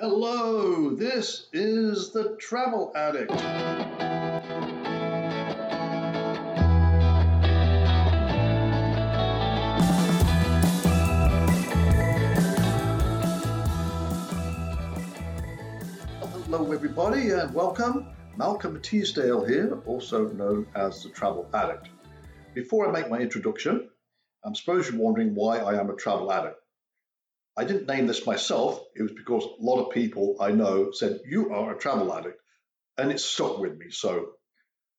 Hello, this is The Travel Addict. Hello everybody and welcome. Malcolm Teasdale here, also known as The Travel Addict. Before I make my introduction, I suppose you're wondering why I am a travel addict. I didn't name this myself. It was because a lot of people I know said, you are a travel addict, and it stuck with me. So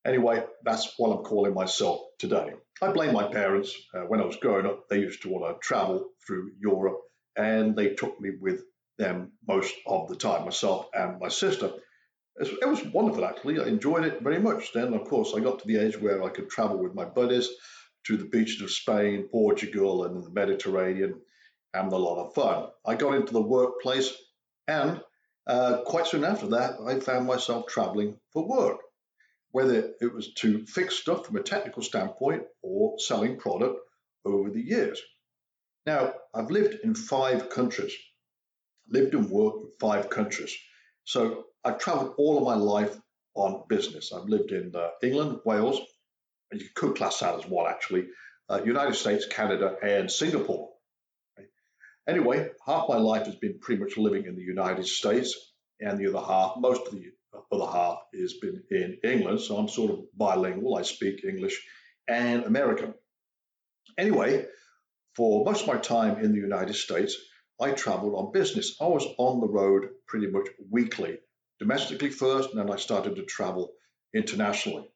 anyway, that's what I'm calling myself today. I blame my parents. When I was growing up, they used to want to travel through Europe, and they took me with them most of the time, myself and my sister. It was wonderful, actually. I enjoyed it very much. Then, of course, I got to the age where I could travel with my buddies to the beaches of Spain, Portugal, and the Mediterranean. And a lot of fun. I got into the workplace, and quite soon after that, I found myself traveling for work, whether it was to fix stuff from a technical standpoint or selling product over the years. Now, I've lived in 5 countries, lived and worked in 5 countries. So I've traveled all of my life on business. I've lived in England, Wales, and you could class that as one actually, United States, Canada, and Singapore. Anyway, half my life has been pretty much living in the United States, and the other half, most of the other half, has been in England. So I'm sort of bilingual. I speak English and American. Anyway, for most of my time in the United States, I traveled on business. I was on the road pretty much weekly, domestically first, and then I started to travel internationally.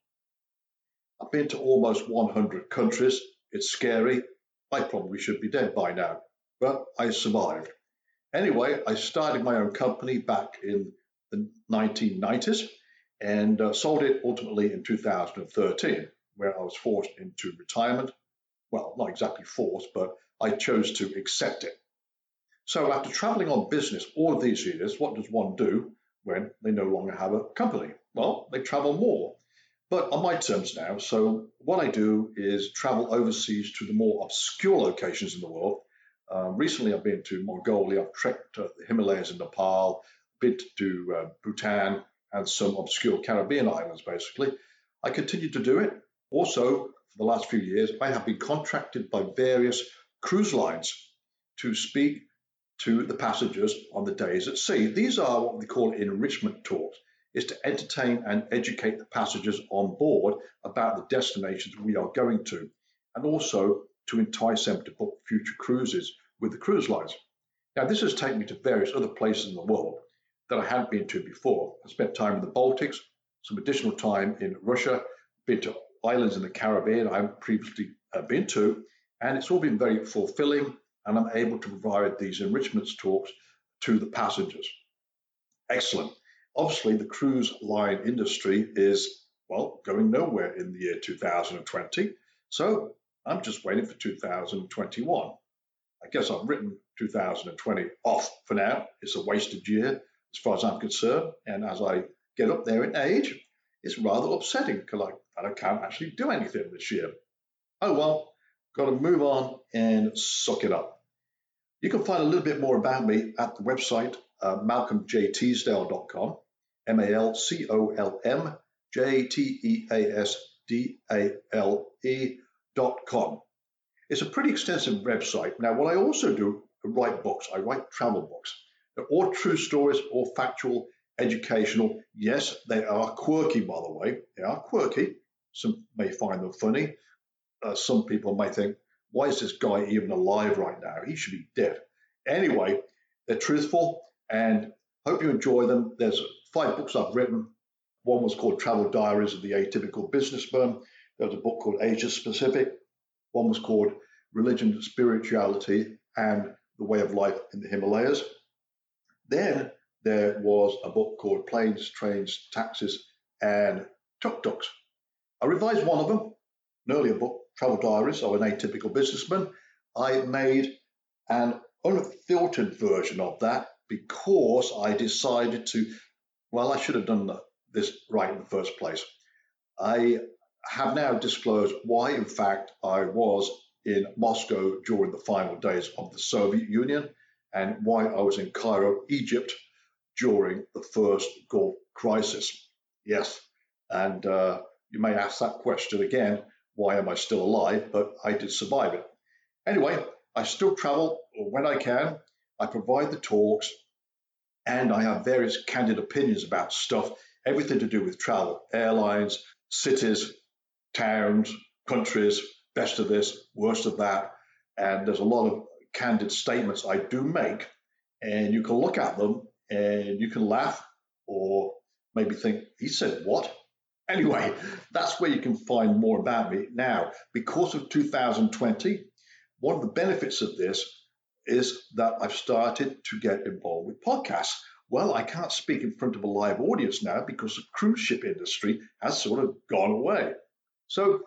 I've been to almost 100 countries. It's scary. I probably should be dead by now. But I survived. Anyway, I started my own company back in the 1990s and sold it ultimately in 2013, where I was forced into retirement. Well, not exactly forced, but I chose to accept it. So after traveling on business all of these years, what does one do when they no longer have a company? Well, they travel more, but on my terms now. So what I do is travel overseas to the more obscure locations in the world. Recently, I've been to Mongolia, I've trekked the Himalayas in Nepal, been to Bhutan and some obscure Caribbean islands, basically. I continue to do it. Also, for the last few years, I have been contracted by various cruise lines to speak to the passengers on the days at sea. These are what they call enrichment talks. It's to entertain and educate the passengers on board about the destinations we are going to, and also to entice them to book future cruises with the cruise lines. Now, this has taken me to various other places in the world that I hadn't been to before. I spent time in the Baltics, some additional time in Russia, been to islands in the Caribbean I haven't previously been to, and it's all been very fulfilling, and I'm able to provide these enrichments talks to the passengers. Excellent. Obviously, the cruise line industry is, well, going nowhere in the year 2020, so I'm just waiting for 2021. I guess I've written 2020 off for now. It's a wasted year as far as I'm concerned. And as I get up there in age, it's rather upsetting because I can't actually do anything this year. Oh, well, got to move on and suck it up. You can find a little bit more about me at the website, malcolmjteasdale.com, malcolmjteasdale.com. It's a pretty extensive website. Now, what I also do, I write books. I write travel books. They're all true stories, all factual, educational. Yes, they are quirky, by the way. They are quirky. Some may find them funny. Some people may think, why is this guy even alive right now? He should be dead. Anyway, they're truthful, and hope you enjoy them. There's 5 books I've written. One was called Travel Diaries of the Atypical Businessman. There was a book called Asia Specific. One was called Religion, Spirituality, and the Way of Life in the Himalayas. Then there was a book called Planes, Trains, Taxis, and Tuktuks. I revised one of them, an earlier book, Travel Diaries of an Atypical Businessman. I made an unfiltered version of that because I decided to, well, I should have done this right in the first place. I have now disclosed why, in fact, I was in Moscow during the final days of the Soviet Union and why I was in Cairo, Egypt during the first Gulf crisis? Yes. And you may ask that question again, why am I still alive? But I did survive it. Anyway, I still travel when I can. I provide the talks, and I have various candid opinions about stuff, everything to do with travel, airlines, cities, towns, countries, best of this, worst of that. And there's a lot of candid statements I do make, and you can look at them and you can laugh or maybe think, he said what? Anyway, that's where you can find more about me. Now, because of 2020, one of the benefits of this is that I've started to get involved with podcasts. Well, I can't speak in front of a live audience now because the cruise ship industry has sort of gone away. So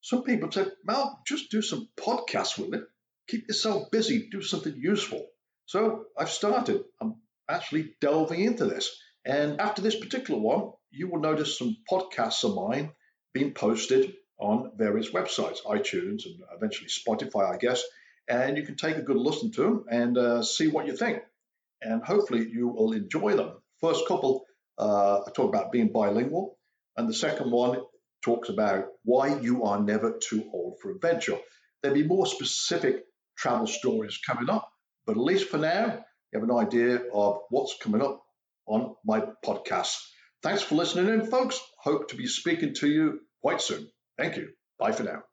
some people say, Mal, just do some podcasts with it. Keep yourself busy, do something useful. So I've started. I'm actually delving into this. And after this particular one, you will notice some podcasts of mine being posted on various websites, iTunes and eventually Spotify, I guess. And you can take a good listen to them and see what you think. And hopefully you will enjoy them. First couple, I talk about being bilingual. And the second one talks about why you are never too old for adventure. There'll be more specific travel stories coming up. But at least for now, you have an idea of what's coming up on my podcast. Thanks for listening in, folks. Hope to be speaking to you quite soon. Thank you. Bye for now.